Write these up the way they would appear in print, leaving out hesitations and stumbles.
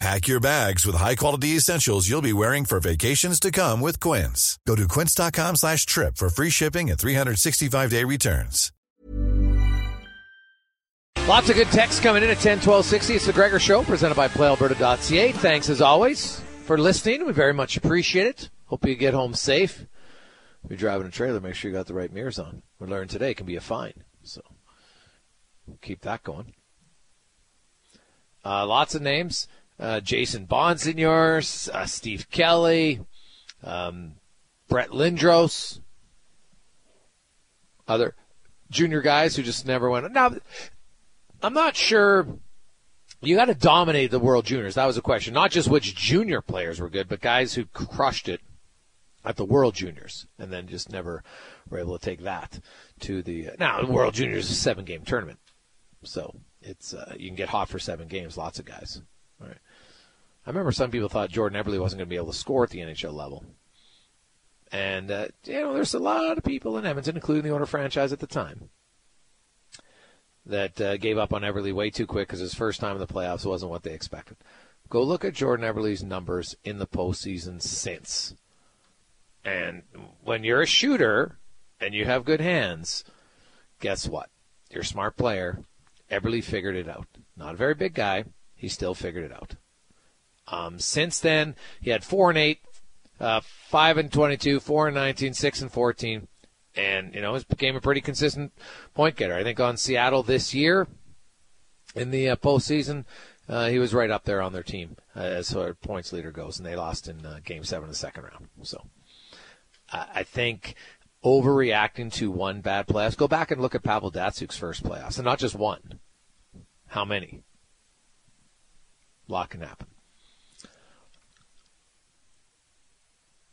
Pack your bags with high-quality essentials you'll be wearing for vacations to come with Quince. Go to Quince.com/trip for free shipping and 365-day returns. Lots of good texts coming in at 10-12-60. It's the Gregor Show, presented by PlayAlberta.ca. Thanks, as always, for listening. We very much appreciate it. Hope you get home safe. If you're driving a trailer, make sure you got the right mirrors on. We learned today it can be a fine, so we'll keep that going. Lots of names. Jason Bonsignor, Steve Kelly, Brett Lindros, other junior guys who just never went. Now, I'm not sure. You got to dominate the World Juniors. That was a question. Not just which junior players were good, but guys who crushed it at the World Juniors and then just never were able to take that to the. Now, the World Juniors is a 7-game tournament, so it's you can get hot for 7 games. Lots of guys. All right. I remember some people thought Jordan Eberle wasn't going to be able to score at the NHL level. And, there's a lot of people in Edmonton, including the owner franchise at the time, that gave up on Eberle way too quick because his first time in the playoffs wasn't what they expected. Go look at Jordan Eberle's numbers in the postseason since. And when you're a shooter and you have good hands, guess what? You're a smart player. Eberle figured it out. Not a very big guy. He still figured it out. Since then, he had 4-8, 5-22, 4-19, 6-14, and he became a pretty consistent point getter. I think on Seattle this year, in the postseason, he was right up there on their team as far as points leader goes, and they lost in Game 7 of the second round. So I think overreacting to one bad playoffs. Go back and look at Pavel Datsuk's first playoffs, and not just one. How many? A lot can happen.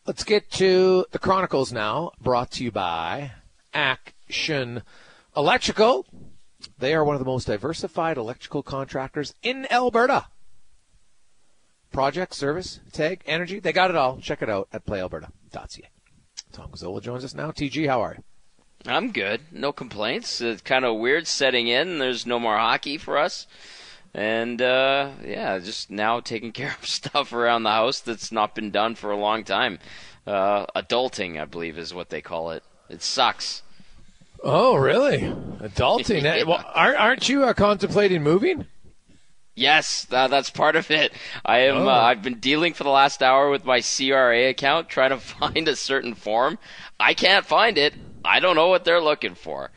Let's get to the Chronicles now, brought to you by Action Electrical. They are one of the most diversified electrical contractors in Alberta. Project, service, tag, energy, they got it all. Check it out at PlayAlberta.ca. Tom Gazzola joins us now. TG, how are you? I'm good. No complaints. It's kind of weird setting in. There's no more hockey for us. And, just now taking care of stuff around the house that's not been done for a long time. Adulting, I believe, is what they call it. It sucks. Oh, really? Adulting? Yeah. Well, aren't you contemplating moving? Yes, that's part of it. I am. Oh. I've been dealing for the last hour with my CRA account, trying to find a certain form. I can't find it. I don't know what they're looking for.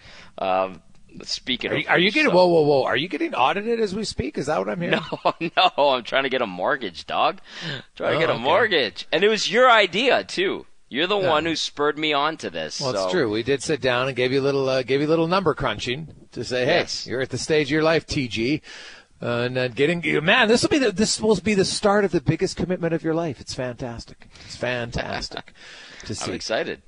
Speaking of, are you getting whoa? Are you getting audited as we speak? Is that what I'm hearing? No. I'm trying to get a mortgage, dog. Trying to get a mortgage, and it was your idea too. You're the one who spurred me on to this. Well, it's true. We did sit down and gave you a little number crunching to say, hey, you're at the stage of your life, TG. This will be the start of the biggest commitment of your life. It's fantastic. It's fantastic to see. I'm excited.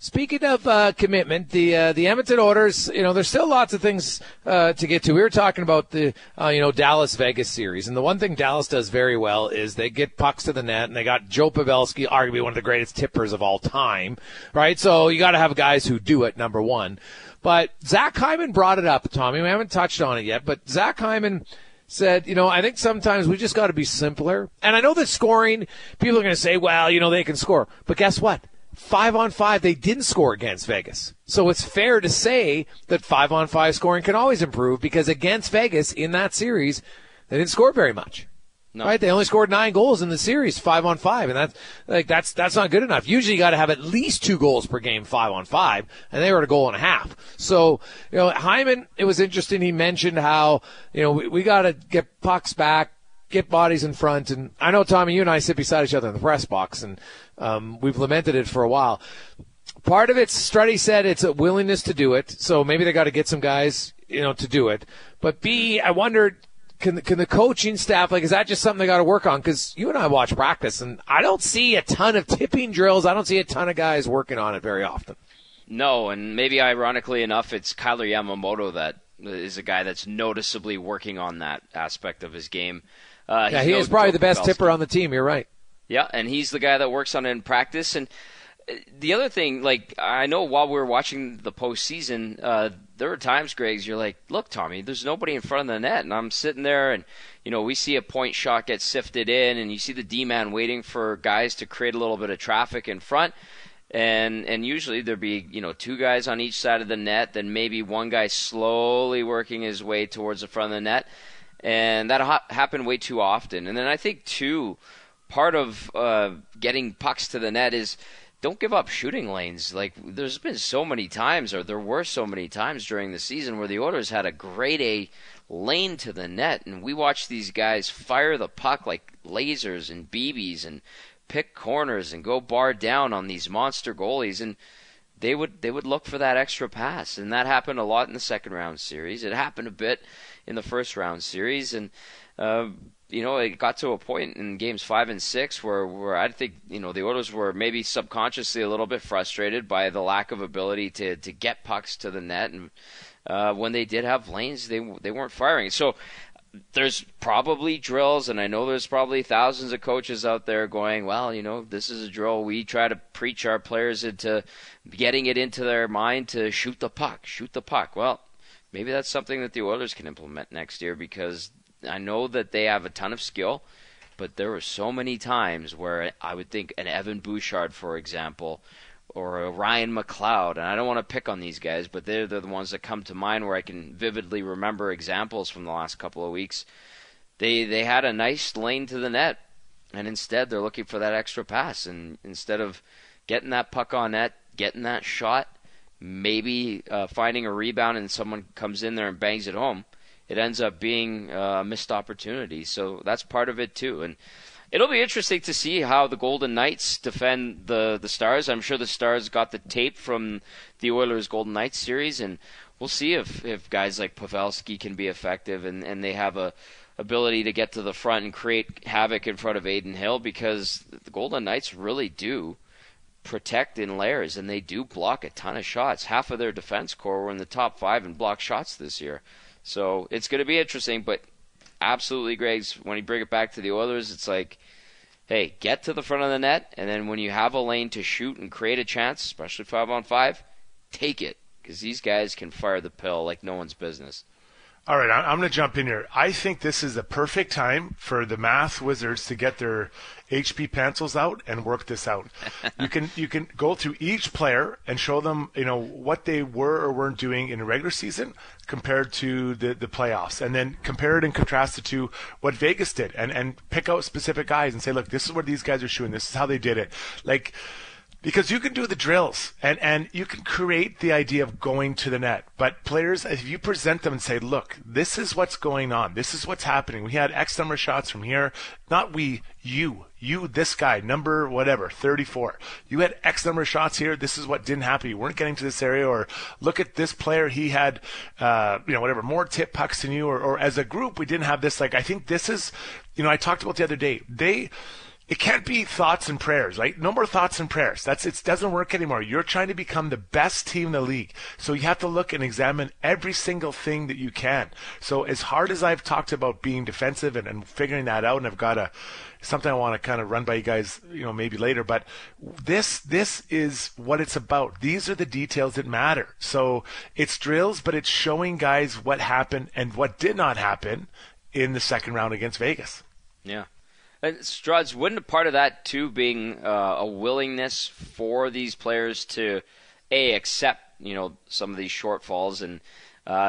Speaking of commitment, the Edmonton Oilers, there's still lots of things to get to. We were talking about the Dallas-Vegas series, and the one thing Dallas does very well is they get pucks to the net, and they got Joe Pavelski, arguably one of the greatest tippers of all time, right? So you got to have guys who do it, number one. But Zach Hyman brought it up, Tommy. We haven't touched on it yet, but Zach Hyman said, I think sometimes we just got to be simpler. And I know that scoring, people are going to say, well, they can score. But guess what? 5-on-5, they didn't score against Vegas. So it's fair to say that 5-on-5 scoring can always improve because against Vegas in that series, they didn't score very much. No. Right? They only scored 9 goals in the series, 5-on-5, and that's not good enough. Usually you got to have at least 2 goals per game, 5-on-5, and they were at a goal and a half. So, Hyman, it was interesting. He mentioned how, we got to get pucks back, get bodies in front. And I know, Tommy, you and I sit beside each other in the press box, and we've lamented it for a while. Part of it, Strutty said, it's a willingness to do it. So maybe they got to get some guys, to do it. But B, I wondered, can the coaching staff, is that just something they got to work on? Because you and I watch practice, and I don't see a ton of tipping drills. I don't see a ton of guys working on it very often. No, and maybe ironically enough, it's Kyler Yamamoto that is a guy that's noticeably working on that aspect of his game. He is probably the best tipper on the team. You're right. Yeah, and he's the guy that works on it in practice. And the other thing, I know while we were watching the postseason, there were times, Greg, you're like, look, Tommy, there's nobody in front of the net. And I'm sitting there and, we see a point shot get sifted in and you see the D-man waiting for guys to create a little bit of traffic in front. And usually there'd be, 2 guys on each side of the net, then maybe one guy slowly working his way towards the front of the net. And that happened way too often. And then I think, too, part of getting pucks to the net is don't give up shooting lanes. There's been so many times, or there were so many times during the season where the Oilers had a grade A lane to the net, and we watched these guys fire the puck like lasers and BBs and pick corners and go bar down on these monster goalies, and they would look for that extra pass. And that happened a lot in the second round series. It happened a bit in the first round series, and it got to a point in games 5 and 6 where I think the Oilers were maybe subconsciously a little bit frustrated by the lack of ability to get pucks to the net, and when they did have lanes, they weren't firing. So there's probably drills, and I know there's probably thousands of coaches out there going, well, this is a drill. We try to preach our players into getting it into their mind to shoot the puck, shoot the puck. Well, maybe that's something that the Oilers can implement next year, because I know that they have a ton of skill, but there were so many times where I would think an Evan Bouchard, for example, or a Ryan McLeod, and I don't want to pick on these guys, but they're the ones that come to mind where I can vividly remember examples from the last couple of weeks. They had a nice lane to the net, and instead they're looking for that extra pass. And instead of getting that puck on net, getting that shot, maybe finding a rebound and someone comes in there and bangs it home, it ends up being a missed opportunity. So that's part of it too. And it'll be interesting to see how the Golden Knights defend the Stars. I'm sure the Stars got the tape from the Oilers-Golden Knights series, and we'll see if guys like Pavelski can be effective and they have a ability to get to the front and create havoc in front of Aiden Hill, because the Golden Knights really do protect in layers, and they do block a ton of shots. Half of their defense corps were in the top 5 in block shots this year. So it's going to be interesting, but absolutely, Greg, when you bring it back to the Oilers, it's like, hey, get to the front of the net, and then when you have a lane to shoot and create a chance, especially 5-on-5, take it, because these guys can fire the pill like no one's business. All right, I'm going to jump in here. I think this is the perfect time for the math wizards to get their HP pencils out and work this out. You can go through each player and show them, what they were or weren't doing in the regular season compared to the playoffs, and then compare it and contrast it to what Vegas did, and pick out specific guys and say, look, this is what these guys are shooting. This is how they did it. Because you can do the drills and you can create the idea of going to the net. But players, if you present them and say, look, this is what's going on. This is what's happening. We had X number of shots from here. Not we, you, this guy, number whatever, 34. You had X number of shots here. This is what didn't happen. You weren't getting to this area. Or look at this player. He had, whatever, more tip pucks than you. Or as a group, we didn't have this. Like, I think this is, I talked about the other day. It can't be thoughts and prayers, right? No more thoughts and prayers. It doesn't work anymore. You're trying to become the best team in the league. So you have to look and examine every single thing that you can. So as hard as I've talked about being defensive and figuring that out, and I've got something I want to kind of run by you guys, maybe later, but this is what it's about. These are the details that matter. So it's drills, but it's showing guys what happened and what did not happen in the second round against Vegas. Yeah. Strudz, wouldn't a part of that, too, being a willingness for these players to, A, accept, some of these shortfalls and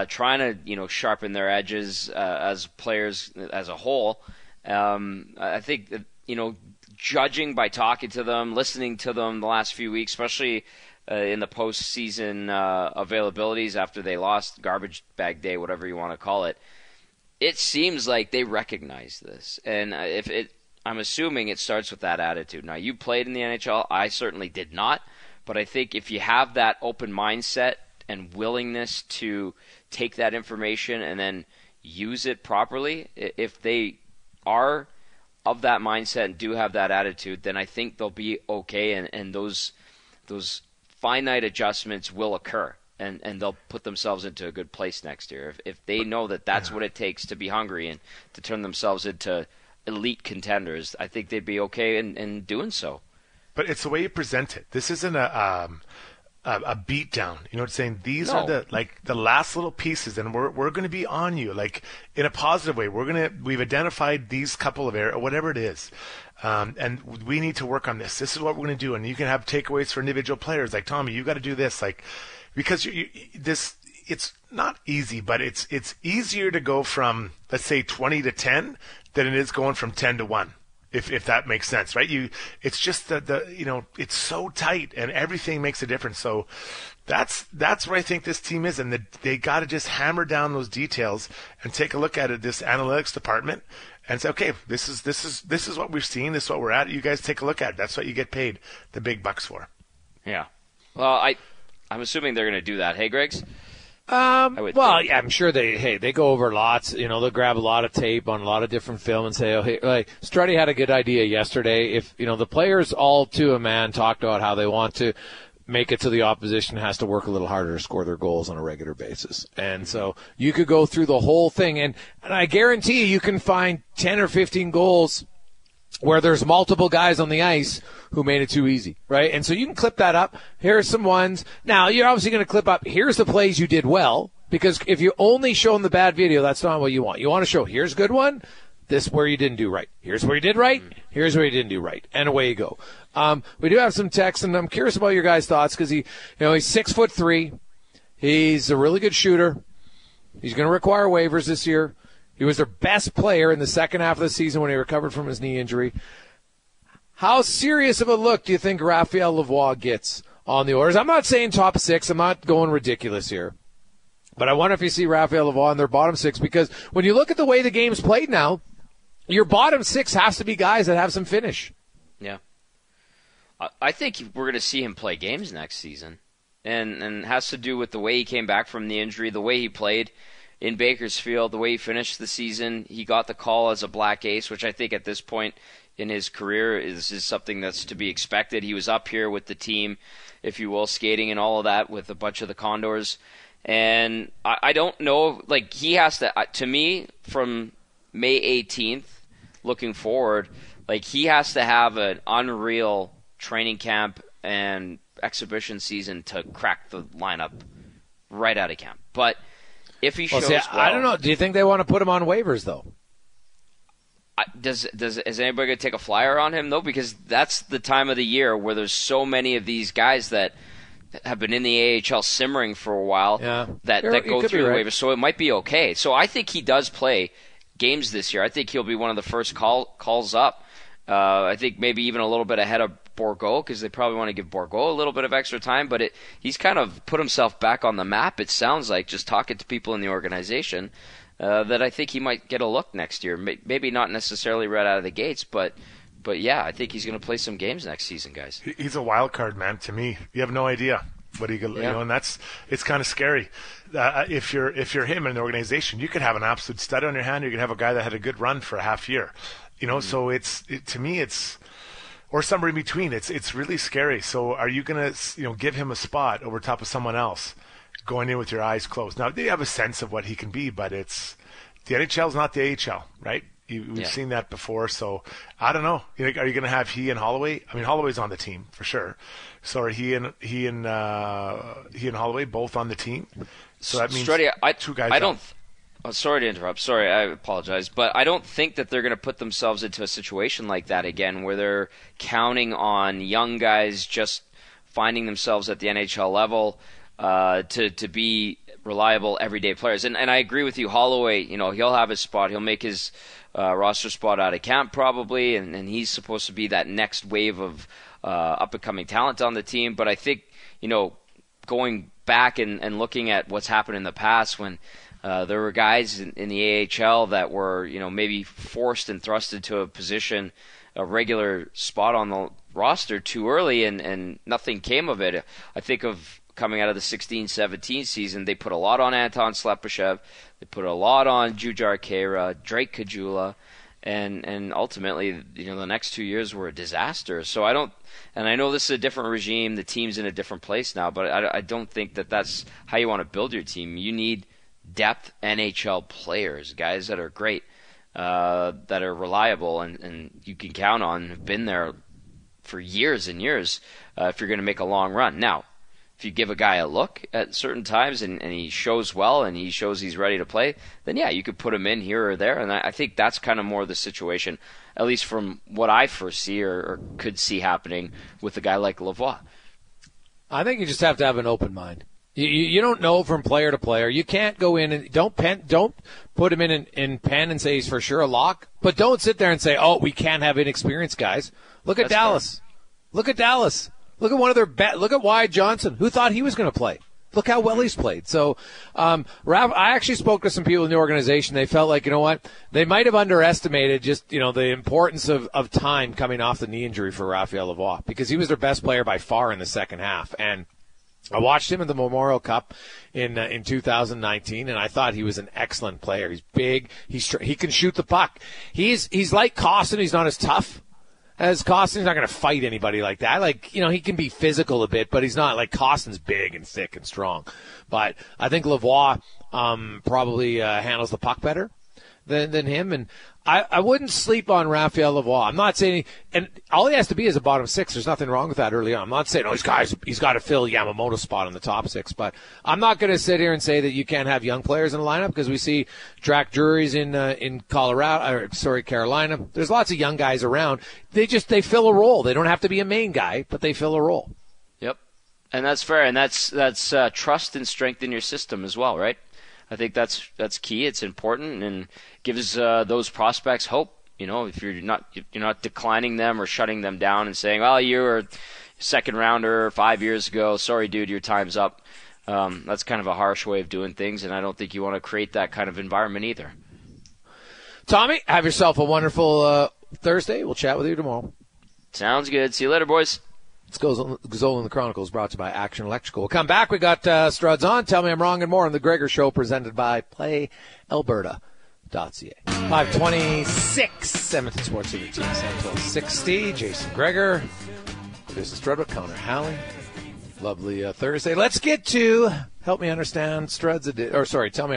trying to, sharpen their edges as players as a whole? I think, that, judging by talking to them, listening to them the last few weeks, especially in the postseason availabilities after they lost garbage bag day, whatever you want to call it, it seems like they recognize this. And I'm assuming it starts with that attitude. Now, you played in the NHL. I certainly did not. But I think if you have that open mindset and willingness to take that information and then use it properly, if they are of that mindset and do have that attitude, then I think they'll be okay. And those finite adjustments will occur. And they'll put themselves into a good place next year. If they know that that's what it takes to be hungry and to turn themselves into elite contenders, I think they'd be okay in doing so. But it's the way you present it. This isn't a beat down. You know what I'm saying? These are the last little pieces, and we're going to be on you, like in a positive way. We've identified these couple of areas, or whatever it is. And we need to work on this. This is what we're going to do. And you can have takeaways for individual players. Like, Tommy, you got to do this. Like, because it's not easy, but it's easier to go from, let's say, 20 to 10 than it is going from 10 to 1, if that makes sense, right? It's just the it's so tight and everything makes a difference. So that's where I think this team is, and they got to just hammer down those details and take a look at it, this analytics department, and say, okay, this is what we've seen, this is what we're at. You guys take a look at it. That's what you get paid the big bucks for. Yeah. Well, I'm assuming they're going to do that. Hey, Greggs? Yeah, I'm sure they go over lots. They'll grab a lot of tape on a lot of different film and say, oh, hey, like, Strutty had a good idea yesterday. If, the players all to a man talked about how they want to make it so the opposition has to work a little harder to score their goals on a regular basis. And so you could go through the whole thing, and I guarantee you can find 10 or 15 goals where there's multiple guys on the ice who made it too easy, right? And so you can clip that up. Here's some ones. Now, you're obviously going to clip up, here's the plays you did well, because if you only show the bad video, that's not what you want. You want to show, here's a good one, this where you didn't do right. Here's where you did right, here's where you didn't do right, and away you go. We do have some texts, and I'm curious about your guys' thoughts, because he's 6'3", he's a really good shooter, he's going to require waivers this year. He was their best player in the second half of the season when he recovered from his knee injury. How serious of a look do you think Raphael Lavoie gets on the Oilers? I'm not saying top six. I'm not going ridiculous here. But I wonder if you see Raphael Lavoie on their bottom six, because when you look at the way the game's played now, your bottom six has to be guys that have some finish. Yeah. I think we're going to see him play games next season. And it has to do with the way he came back from the injury, the way he played in Bakersfield, the way he finished the season. He got the call as a black ace, which I think at this point in his career is something that's to be expected. He was up here with the team, if you will, skating and all of that with a bunch of the Condors. And I don't know, like, he has to me, from May 18th, looking forward, like, he has to have an unreal training camp and exhibition season to crack the lineup right out of camp. But if he shows, I don't know. Do you think they want to put him on waivers though? Is anybody going to take a flyer on him though? Because that's the time of the year where there's so many of these guys that have been in the AHL simmering for a while that go through the waivers. So it might be okay. So I think he does play games this year. I think he'll be one of the first calls up. I think maybe even a little bit ahead of Borgo, because they probably want to give Borgo a little bit of extra time, but he's kind of put himself back on the map, it sounds like, just talking to people in the organization, that I think he might get a look next year. Maybe not necessarily right out of the gates, but yeah, I think he's going to play some games next season, guys. He's a wild card, man, to me. You have no idea what he could, yeah. You know, and it's kind of scary. If you're him in the organization, you could have an absolute stud on your hand, or you could have a guy that had a good run for a half year. You know, so to me it's, or somewhere in between. It's really scary. So are you going to, give him a spot over top of someone else going in with your eyes closed? Now, they have a sense of what he can be, but the NHL is not the AHL, right? We've seen that before. So I don't know. Are you going to have he and Holloway? I mean, Holloway's on the team for sure. So are he and Holloway both on the team? So that means two guys. Sorry to interrupt. Sorry, I apologize. But I don't think that they're going to put themselves into a situation like that again where they're counting on young guys just finding themselves at the NHL level to be reliable everyday players. And I agree with you, Holloway, he'll have his spot. He'll make his roster spot out of camp probably, and he's supposed to be that next wave of up-and-coming talent on the team. But I think, going back and looking at what's happened in the past when – there were guys in the AHL that were, maybe forced and thrusted to a position, a regular spot on the roster too early, and nothing came of it. I think of coming out of the 16-17 season, they put a lot on Anton Slepyshev, they put a lot on Jujar Kera, Drake Kajula, and ultimately, the next 2 years were a disaster. So I know this is a different regime, the team's in a different place now, but I don't think that that's how you want to build your team. You need depth NHL players, guys that are great, that are reliable and you can count on, have been there for years and years if you're going to make a long run. Now, if you give a guy a look at certain times and he shows well and he shows he's ready to play, then yeah, you could put him in here or there. And I think that's kind of more the situation, at least from what I foresee or could see happening with a guy like Lavoie. I think you just have to have an open mind. You don't know from player to player. You can't go in and don't put him in pen and say he's for sure a lock. But don't sit there and say, we can't have inexperienced guys. Look at Dallas. Fair. Look at Dallas. Look at one of their look at Wyatt Johnson, who thought he was going to play. Look how well he's played. So, I actually spoke to some people in the organization. They felt like, they might have underestimated just, the importance of time coming off the knee injury for Raphael Lavoie, because he was their best player by far in the second half. And I watched him in the Memorial Cup in 2019, and I thought he was an excellent player. He's big. He can shoot the puck. He's like Koston. He's not as tough as Koston. He's not going to fight anybody like that. Like, he can be physical a bit, but he's not like Koston's big and thick and strong. But I think Lavoie probably handles the puck better than him, and I wouldn't sleep on Raphael Lavoie. I'm not saying and all he has to be is a bottom six. There's nothing wrong with that early on. I'm not saying, he's got to fill Yamamoto's spot on the top six, but I'm not going to sit here and say that you can't have young players in the lineup, because we see Jack Drury's in Carolina. There's lots of young guys around. They fill a role. They don't have to be a main guy, but they fill a role. Yep, and that's fair, and that's trust and strength in your system as well, right? I think that's key. It's important and gives those prospects hope. If you're not declining them or shutting them down and saying, "Well, you were a second rounder 5 years ago. Sorry, dude, your time's up." That's kind of a harsh way of doing things, and I don't think you want to create that kind of environment either. Tommy, have yourself a wonderful Thursday. We'll chat with you tomorrow. Sounds good. See you later, boys. It's Gazzola and the Chronicles, brought to you by Action Electrical. We'll come back. We got Struds on. Tell Me I'm Wrong and more on The Gregor Show, presented by PlayAlberta.ca. 5:26, Edmonton Sports City team, 7:60. Jason Gregor, Jason Strudwick, Connor Halley. Lovely Thursday. Let's get to Help Me Understand Tell Me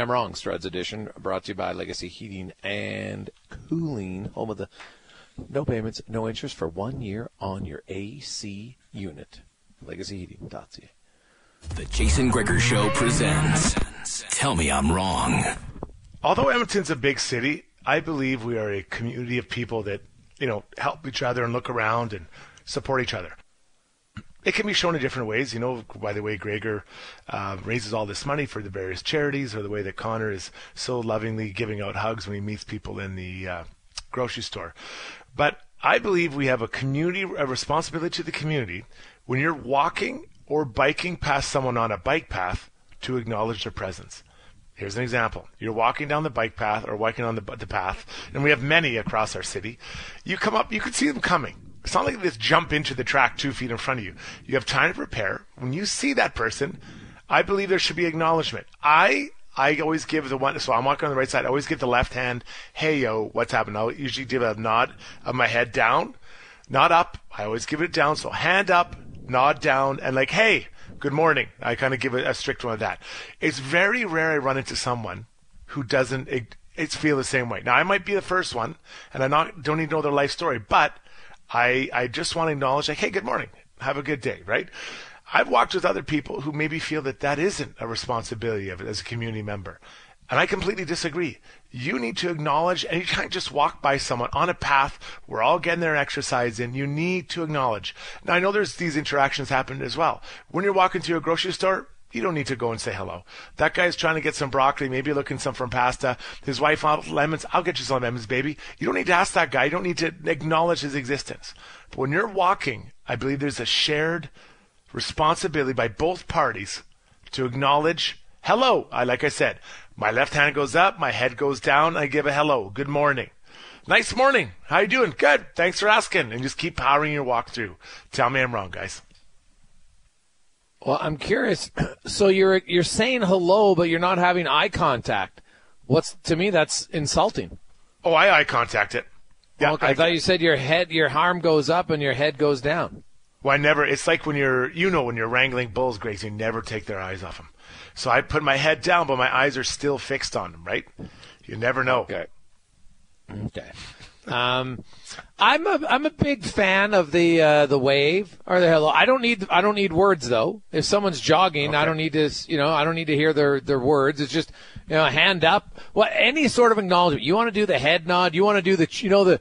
I'm Wrong, Struds edition, brought to you by Legacy Heating and Cooling, home of the no payments, no interest for 1 year on your AC unit. LegacyHeating.ca. The Jason Gregor Show presents Tell Me I'm Wrong. Although Edmonton's a big city, I believe we are a community of people that, help each other and look around and support each other. It can be shown in different ways, by the way Gregor raises all this money for the various charities, or the way that Connor is so lovingly giving out hugs when he meets people in the grocery store. But I believe we have a responsibility to the community when you're walking or biking past someone on a bike path to acknowledge their presence. Here's an example. You're walking down the bike path or walking on the path, and we have many across our city. You come up, you can see them coming. It's not like this jump into the track 2 feet in front of you. You have time to prepare. When you see that person, I believe there should be acknowledgement. I always give the one, so I'm walking on the right side, I always give the left hand, hey, yo, what's happening? I'll usually give a nod of my head down, not up. I always give it down, so hand up, nod down, and like, hey, good morning. I kind of give a strict one of that. It's very rare I run into someone who doesn't feel the same way. Now, I might be the first one, and I don't even know their life story, but I just want to acknowledge, like, hey, good morning. Have a good day, right? I've walked with other people who maybe feel that isn't a responsibility of it as a community member. And I completely disagree. You need to acknowledge, and you can't just walk by someone on a path. We're all getting there and exercise in. You need to acknowledge. Now, I know there's these interactions happen as well. When you're walking through a grocery store, you don't need to go and say hello. That guy's trying to get some broccoli, maybe looking from pasta. His wife wants lemons. I'll get you some lemons, baby. You don't need to ask that guy. You don't need to acknowledge his existence. But when you're walking, I believe there's a shared responsibility by both parties to acknowledge hello. Like I said, my left hand goes up, my head goes down, I give a hello, good morning. Nice morning. How you doing? Good. Thanks for asking. And just keep powering your walk through. Tell me I'm wrong, guys. Well, I'm curious. So you're saying hello, but you're not having eye contact. To me, that's insulting. Oh, I eye contact it. Yeah, okay. I thought you said your arm goes up and your head goes down. Well, it's like when when you're wrangling bulls, Greg, you never take their eyes off them. So I put my head down, but my eyes are still fixed on them, right? You never know. Okay. I'm a big fan of the wave or the hello. I don't need words though. If someone's jogging, okay. I don't need to hear their words. It's just hand up. Well, any sort of acknowledgement. You want to do the head nod. You want to do the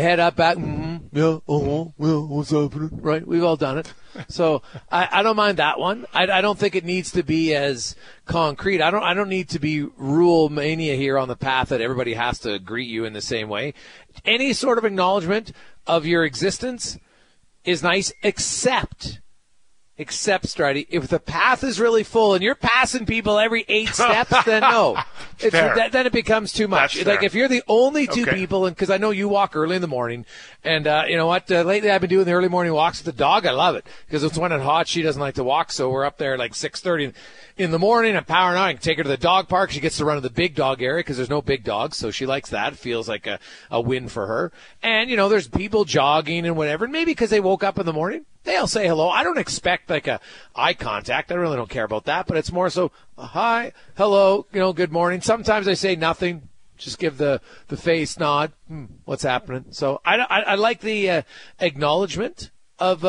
head up back. Mm-hmm. Yeah. Oh, well, what's happening? Right. We've all done it. So I don't mind that one. I don't think it needs to be as concrete. I don't need to be rule mania here on the path that everybody has to greet you in the same way. Any sort of acknowledgement of your existence is nice, except Stridey, if the path is really full and you're passing people every 8 steps, then no. Then it becomes too much. Like if you're the only two people, and because I know you walk early in the morning, and you know what? Lately I've been doing the early morning walks with the dog. I love it because it's when it's hot. She doesn't like to walk, so we're up there like 6:30 in the morning. I'm powering out. I can take her to the dog park. She gets to run to the big dog area because there's no big dogs, so she likes that. It feels like a win for her. And there's people jogging and whatever. And maybe because they woke up in the morning. They'll say hello. I don't expect like a eye contact. I really don't care about that, but it's more so hi, hello, good morning. Sometimes I say nothing, just give the face nod. What's happening? So I like the acknowledgement of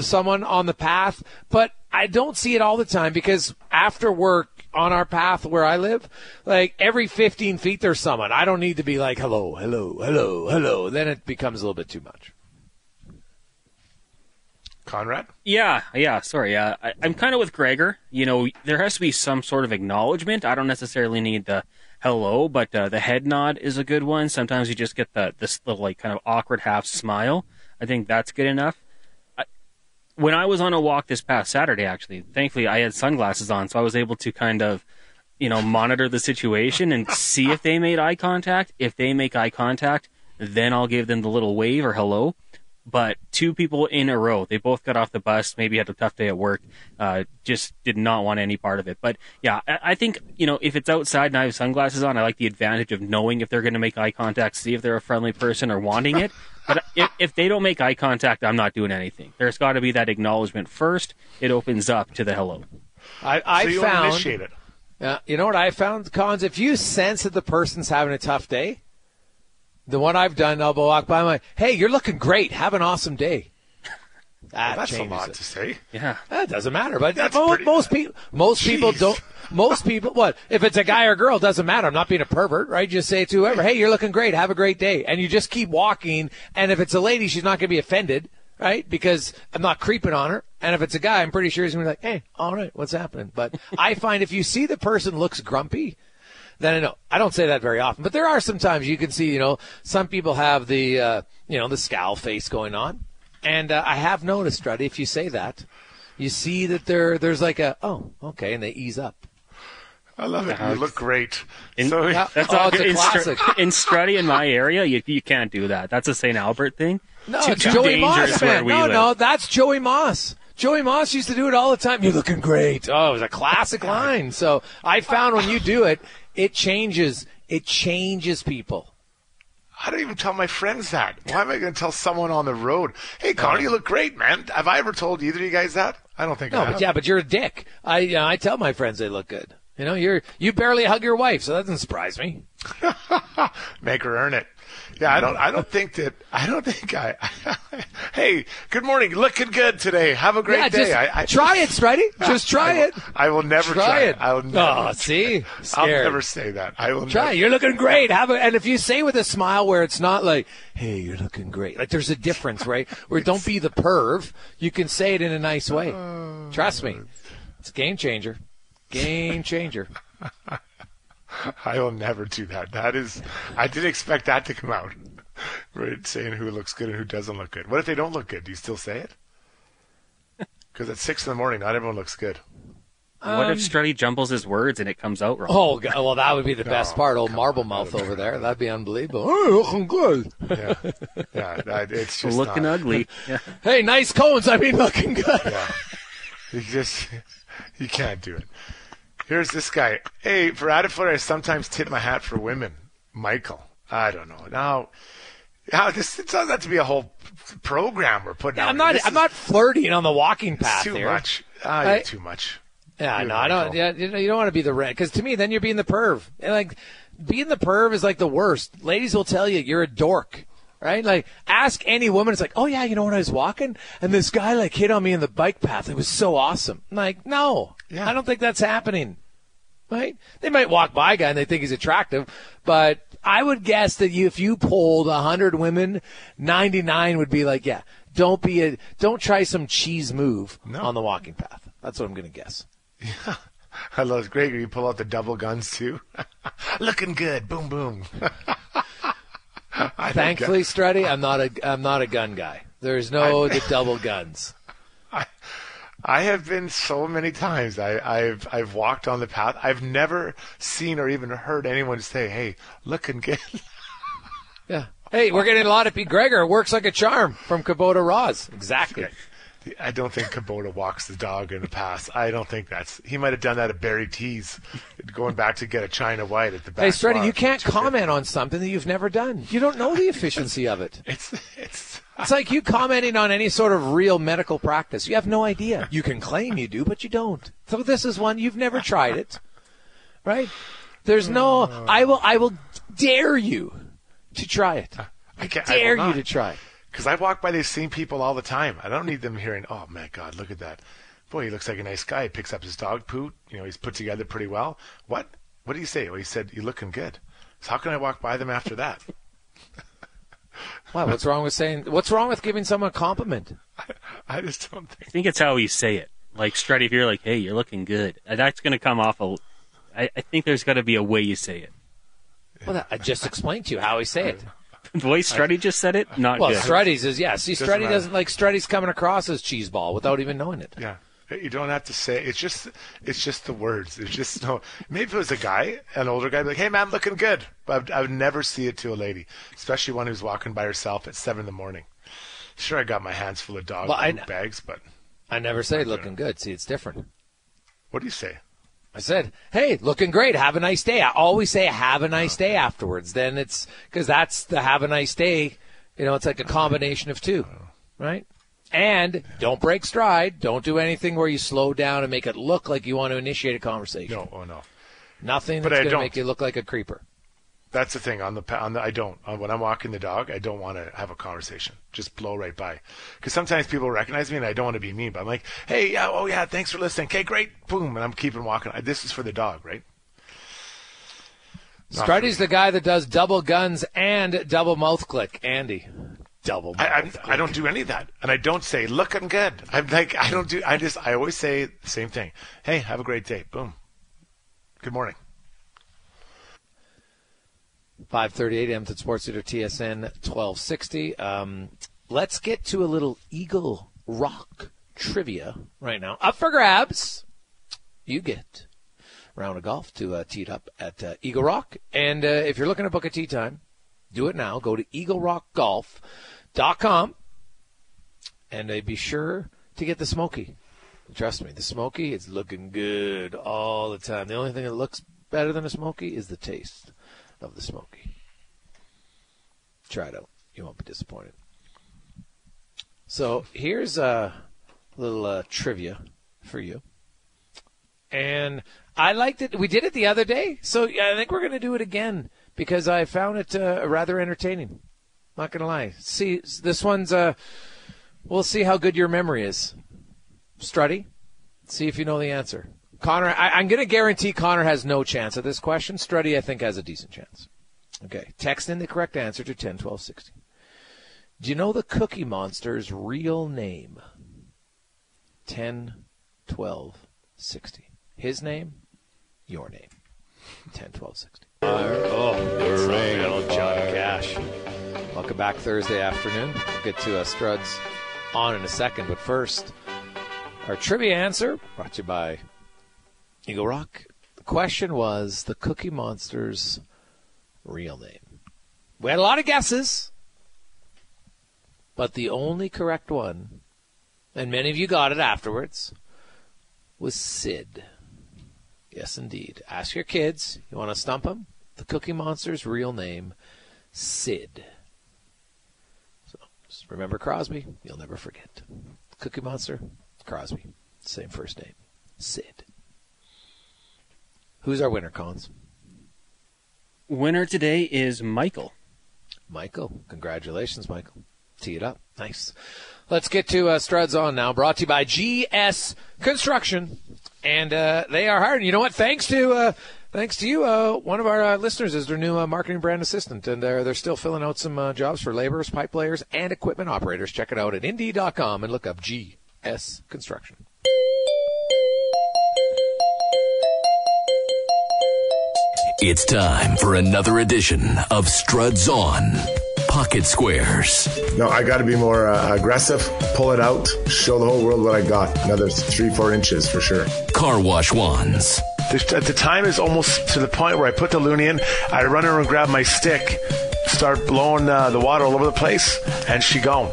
someone on the path, but I don't see it all the time because after work on our path where I live, like every 15 feet there's someone. I don't need to be like hello, hello, hello, hello. Then it becomes a little bit too much. Conrad? Yeah, sorry. I'm kind of with Gregor. There has to be some sort of acknowledgement. I don't necessarily need the hello, but the head nod is a good one. Sometimes you just get this little like kind of awkward half smile. I think that's good enough. When I was on a walk this past Saturday, actually, thankfully I had sunglasses on, so I was able to kind of monitor the situation and see if they made eye contact. If they make eye contact, then I'll give them the little wave or hello. But 2 people in a row, they both got off the bus, maybe had a tough day at work, just did not want any part of it. But, yeah, I think, if it's outside and I have sunglasses on, I like the advantage of knowing if they're going to make eye contact, see if they're a friendly person or wanting it. But if they don't make eye contact, I'm not doing anything. There's got to be that acknowledgement first. It opens up to the hello. I initiate it. You know what I found, Cons? If you sense that the person's having a tough day, the one I've done, I'll walk by. I'm like, hey, you're looking great. Have an awesome day. That's a lot to say. Yeah, that doesn't matter. But most people don't. Most people, what if it's a guy or girl? Doesn't matter. I'm not being a pervert, right? Just say it to whoever. Hey, you're looking great. Have a great day. And you just keep walking. And if it's a lady, she's not going to be offended, right? Because I'm not creeping on her. And if it's a guy, I'm pretty sure he's going to be like, hey, all right, what's happening? But I find if you see the person looks grumpy, then I know. I don't say that very often, but there are some times you can see, you know, some people have the, you know, the scowl face going on. And I have noticed, Struddy, if you say that, you see that there's like a, oh, okay, and they ease up. I love it. You look great. That's a classic. In Struddy, in my area, you can't do that. That's a St. Albert thing. No, it's Joey Moss, man. No, that's Joey Moss. Joey Moss used to do it all the time. You're looking great. Oh, it was a classic line. So I found when you do it, it changes people. I don't even tell my friends that. Why am I going to tell someone on the road? Hey, Connor, you look great, man. Have I ever told either of you guys that? I don't think I have. But you're a dick. I tell my friends they look good. You know, you barely hug your wife, so that doesn't surprise me. Make her earn it. Yeah, I don't think hey, good morning. Looking good today. Have a great day. Try it, Struddy. Just try it. I will never try it. I will never. Oh, see? I'll never say that. I will try. You're looking great. And if you say with a smile where it's not like, hey, you're looking great. Like there's a difference, right? Where don't be the perv. You can say it in a nice way. Trust me. It's a game changer. Game changer. I will never do that. That is, I didn't expect that to come out. Right, saying who looks good and who doesn't look good. What if they don't look good? Do you still say it? Because at 6 a.m, not everyone looks good. What if Struddy jumbles his words and it comes out wrong? Oh, well, that would be the best part. Old marble mouth over there. That'd be unbelievable. Oh, looking good. Yeah. It's just looking ugly. Yeah. Hey, nice cones. I mean, looking good. Yeah. You can't do it. Here's this guy. Hey, for out of footer, I sometimes tip my hat for women. Michael. I don't know. Now, it sounds like to be a whole program we're putting out. I'm not flirting on the walking path here. Too much. Yeah, no, Michael. I don't. Yeah, you don't want to be the red. Because to me, then you're being the perv. And like, being the perv is like the worst. Ladies will tell you you're a dork. Right? Like, ask any woman. It's like, oh, yeah, you know, when I was walking, and this guy, like, hit on me in the bike path. It was so awesome. I'm like, no, I don't think that's happening. Right? They might walk by a guy and they think he's attractive, but I would guess that if you polled 100 women, 99 would be like, yeah, don't try some cheese move on the walking path. That's what I'm going to guess. Yeah. I love Gregor. You pull out the double guns, too. Looking good. Boom, boom. Thankfully, Struddy, I'm not a gun guy. There's no the double guns. I have been so many times. I've walked on the path. I've never seen or even heard anyone say, "Hey, looking good." Yeah. Hey, we're getting a lot of Pete Gregor. Works like a charm from Kubota Ross. Exactly. I don't think Kubota walks the dog in the pass. I don't think he might have done that at Barry T's, going back to get a China White at the back. Hey, Struddy, you can't comment on something that you've never done. You don't know the efficiency of it. It's like you commenting on any sort of real medical practice. You have no idea. You can claim you do, but you don't. So this is one you've never tried it, right? There's no. I will dare you to try it. I dare you to try it. Because I walk by these same people all the time. I don't need them hearing, oh, my God, look at that. Boy, he looks like a nice guy. He picks up his dog poo. You know, he's put together pretty well. What? What do you say? Well, he said, you're looking good. So how can I walk by them after that? Wow, what's wrong with giving someone a compliment? I just don't think. I think it's how you say it. Like, Struddy, if you're like, hey, you're looking good, that's going to come off I think there's got to be a way you say it. Yeah. Well, I just explained to you how I say it. The way Struddy just said it, not good. Well, Struddy's is, yeah. See, Struddy doesn't like Struddy's coming across as cheese ball without even knowing it. Yeah. You don't have to say it. It's just the words. It's just no. Maybe if it was a guy, an older guy, be like, hey, man, looking good. But I would never see it to a lady, especially one who's walking by herself at 7 a.m. Sure, I got my hands full of dog bags, but. I never say looking good. See, it's different. What do you say? I said, hey, looking great. Have a nice day. I always say have a nice day afterwards. Then it's because that's the have a nice day. You know, it's like a combination of two, right? And don't break stride. Don't do anything where you slow down and make it look like you want to initiate a conversation. No. Nothing that's going to make you look like a creeper. That's the thing. I don't. When I'm walking the dog, I don't want to have a conversation. Just blow right by. Because sometimes people recognize me, and I don't want to be mean. But I'm like, hey, thanks for listening. Okay, great. Boom. And I'm keeping walking. This is for the dog, right? Struddy's the guy that does double guns and double mouth click. Andy. Double mouth click. I don't do any of that. And I don't say, looking good. I'm like, I always say the same thing. Hey, have a great day. Boom. Good morning. 5:38 Edmonton Sports Leader TSN 1260. Let's get to a little Eagle Rock trivia right now. Up for grabs. You get a round of golf to tee it up at Eagle Rock. And if you're looking to book a tee time, do it now. Go to eaglerockgolf.com and be sure to get the Smoky. Trust me, the Smoky is looking good all the time. The only thing that looks better than a Smoky is the taste of the Smoky. Try it out. You won't be disappointed. So here's a little trivia for you. And I liked it. We did it the other day, so I think we're going to do it again because I found it rather entertaining. Not going to lie. See, this one's we'll see how good your memory is. Strutty, see if you know the answer. Connor, I'm going to guarantee Connor has no chance at this question. Strutty, I think, has a decent chance. Okay, text in the correct answer to 10-12-60. Do you know the Cookie Monster's real name? 10-12-60. His name, your name. 10-12-60. The real John Cash. Welcome back Thursday afternoon. We'll get to Struds on in a second, but first, our trivia answer, brought to you by Eagle Rock. The question was the Cookie Monster's real name. We had a lot of guesses, but the only correct one, and many of you got it afterwards, was Sid. Yes, indeed. Ask your kids. You want to stump them? The Cookie Monster's real name, Sid. So just remember Crosby. You'll never forget. The Cookie Monster. Crosby, same first name, Sid. Who's our winner, Collins? Winner today is Michael. Michael, congratulations, Michael. Tee it up. Nice. Let's get to Struds On now, brought to you by GS Construction. And they are hiring. You know what? Thanks to you, one of our listeners is their new marketing brand assistant, and they're still filling out some jobs for laborers, pipe layers, and equipment operators. Check it out at Indeed.com and look up GS Construction. It's time for another edition of Struds On Pocket Squares. No, I got to be more aggressive, pull it out, show the whole world what I got. Another 3-4 inches for sure. Car Wash Wands. The time is almost to the point where I put the loony in, I run over and grab my stick, start blowing the water all over the place, and she gone.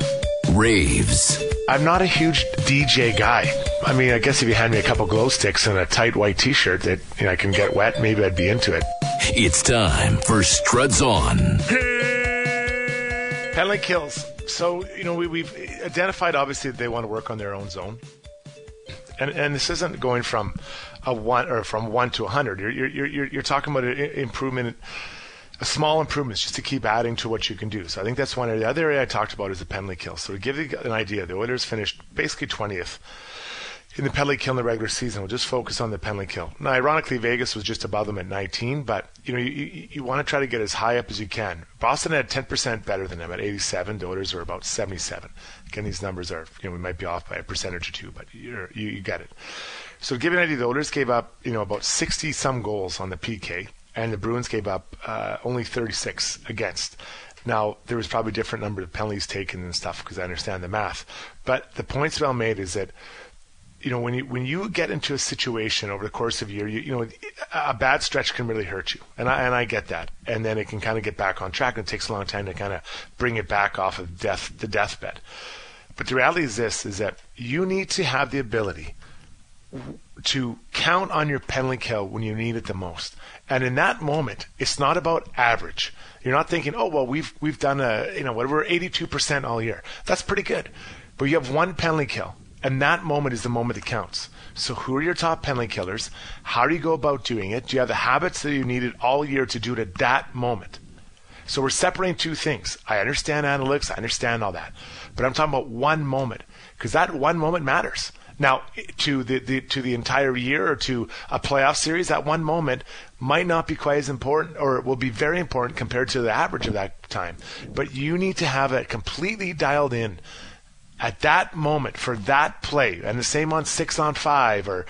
Raves. I'm not a huge DJ guy. I mean, I guess if you hand me a couple glow sticks and a tight white T-shirt that I can get wet, maybe I'd be into it. It's time for Struds On. Penalty kills. So, we've identified, obviously, that they want to work on their own zone. And this isn't going from one to 100. You're talking about an improvement, a small improvements just to keep adding to what you can do. So I think that's one area. The other area I talked about is the penalty kill. So to give you an idea, the Oilers finished basically 20th in the penalty kill in the regular season. We'll just focus on the penalty kill. Now, ironically, Vegas was just above them at 19, but you want to try to get as high up as you can. Boston had 10% better than them at 87. The Oilers were about 77. Again, these numbers are, we might be off by a percentage or two, but you get it. So to give you an idea, the Oilers gave up, about 60-some goals on the PK. And the Bruins gave up only 36 against. Now, there was probably a different number of penalties taken and stuff because I understand the math. But the points well made is that, when you get into a situation over the course of a year, a bad stretch can really hurt you. And I get that. And then it can kind of get back on track, and it takes a long time to kind of bring it back off of the deathbed. But the reality is this, is that you need to have the ability to count on your penalty kill when you need it the most. And in that moment, it's not about average. You're not thinking, oh, well, we've done whatever 82% all year. That's pretty good. But you have one penalty kill, and that moment is the moment that counts. So who are your top penalty killers? How do you go about doing it? Do you have the habits that you needed all year to do it at that moment? So we're separating two things. I understand analytics. I understand all that. But I'm talking about one moment, because that one moment matters. Now, to the entire year or to a playoff series, that one moment might not be quite as important, or it will be very important compared to the average of that time. But you need to have it completely dialed in at that moment for that play. And the same on 6-on-5 or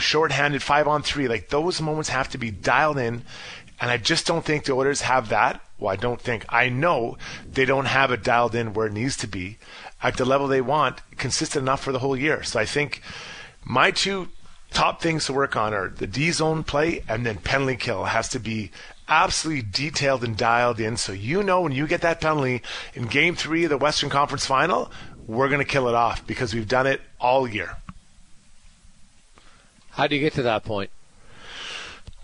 shorthanded 5-on-3. Like, those moments have to be dialed in And I just don't think the Oilers have that. Well, I don't think. I know they don't have it dialed in where it needs to be at the level they want, consistent enough for the whole year. So I think my two top things to work on are the D-zone play and then penalty kill. It has to be absolutely detailed and dialed in. So you know when you get that penalty in Game 3 of the Western Conference Final, we're going to kill it off because we've done it all year. How do you get to that point?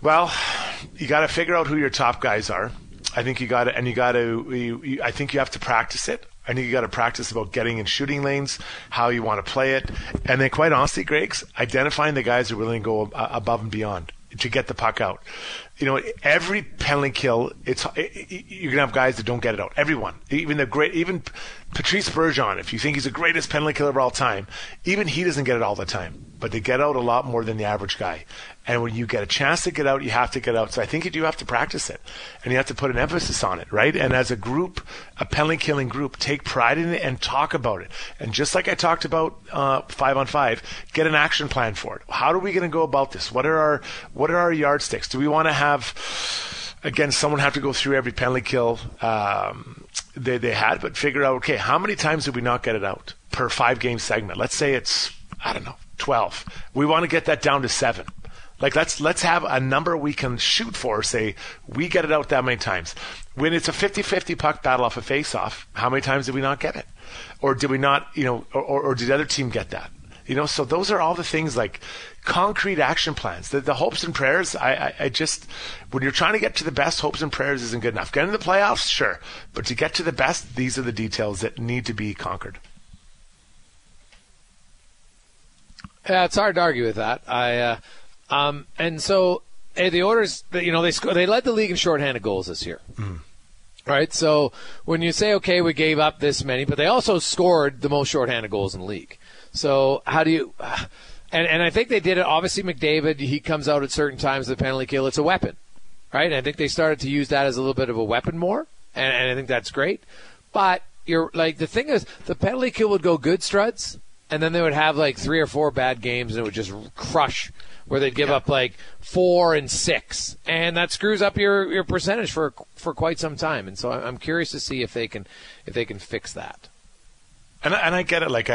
Well, you got to figure out who your top guys are. I think you got to, and you got to. I think you have to practice it. I think you got to practice about getting in shooting lanes, how you want to play it, and then, quite honestly, Greg's identifying the guys who are willing to go above and beyond to get the puck out. You know, every penalty kill, you're gonna have guys that don't get it out. Everyone, even Patrice Bergeron, if you think he's the greatest penalty killer of all time, even he doesn't get it all the time. But they get out a lot more than the average guy. And when you get a chance to get out, you have to get out. So I think you do have to practice it, and you have to put an emphasis on it, right? And as a group, a penalty-killing group, take pride in it and talk about it. And just like I talked about 5-on-5, get an action plan for it. How are we going to go about this? What are our yardsticks? Do we want to have, again, someone have to go through every penalty kill they had, but figure out, okay, how many times did we not get it out per 5-game segment? Let's say it's, I don't know, 12. We want to get that down to 7. Like, let's have a number we can shoot for, say, we get it out that many times. When it's a 50-50 puck battle off a face-off, how many times did we not get it? Or did we not, you know, or did the other team get that? You know, so those are all the things, like concrete action plans. The hopes and prayers, I just, when you're trying to get to the best, hopes and prayers isn't good enough. Getting to the playoffs, sure. But to get to the best, these are the details that need to be conquered. Yeah, it's hard to argue with that. And so the Oilers, you know, they led the league in shorthanded goals this year, right? So when you say, okay, we gave up this many, but they also scored the most shorthanded goals in the league. So how do you? And I think they did it. Obviously, McDavid, he comes out at certain times of the penalty kill. It's a weapon, right? And I think they started to use that as a little bit of a weapon more, and I think that's great. But you're like, the thing is, the penalty kill would go good, Struts, and then they would have like 3 or 4 bad games, and it would just crush. Where they'd give up like 4 and 6, and that screws up your percentage for quite some time. And so I'm curious to see if they can fix that. And I get it. Like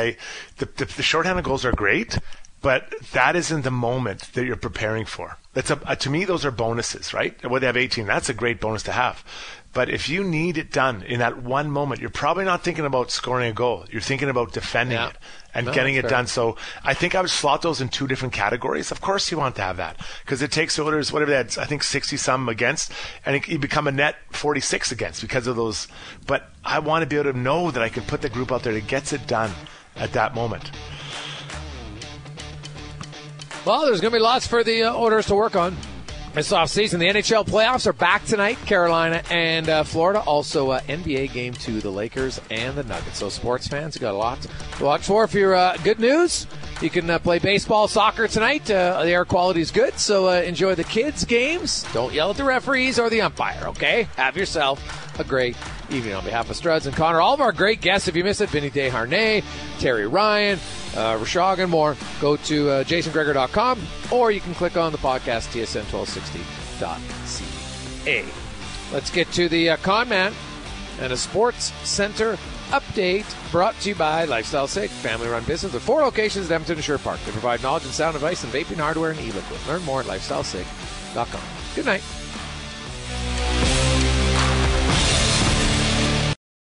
the shorthanded goals are great, but that isn't the moment that you're preparing for. That's to me, those are bonuses, right? Well, they have 18. That's a great bonus to have. But if you need it done in that one moment, you're probably not thinking about scoring a goal. You're thinking about defending it and getting it done. So I think I would slot those in 2 different categories. Of course you want to have that because it takes Oilers, whatever they had, I think 60-some against, and you become a net 46 against because of those. But I want to be able to know that I can put the group out there that gets it done at that moment. Well, there's going to be lots for the Oilers to work on. This offseason, the NHL playoffs are back tonight. Carolina and Florida. Also, NBA Game 2, the Lakers and the Nuggets. So, sports fans, you got a lot to watch for. If you're good news, you can play baseball, soccer tonight. The air quality is good, so enjoy the kids' games. Don't yell at the referees or the umpire, okay? Have yourself a great evening. On behalf of Struds and Connor, all of our great guests, if you missed it, Vinny DeHarnay, Terry Ryan, Rashog, and more, go to jasongregor.com, or you can click on the podcast, tsn1260.ca. Let's get to the con man and a sports center update brought to you by Lifestyle Sick, family-run business with 4 locations at Edmonton and Sher Park. They provide knowledge and sound advice and vaping hardware and e-liquid. Learn more at lifestylesick.com. Good night.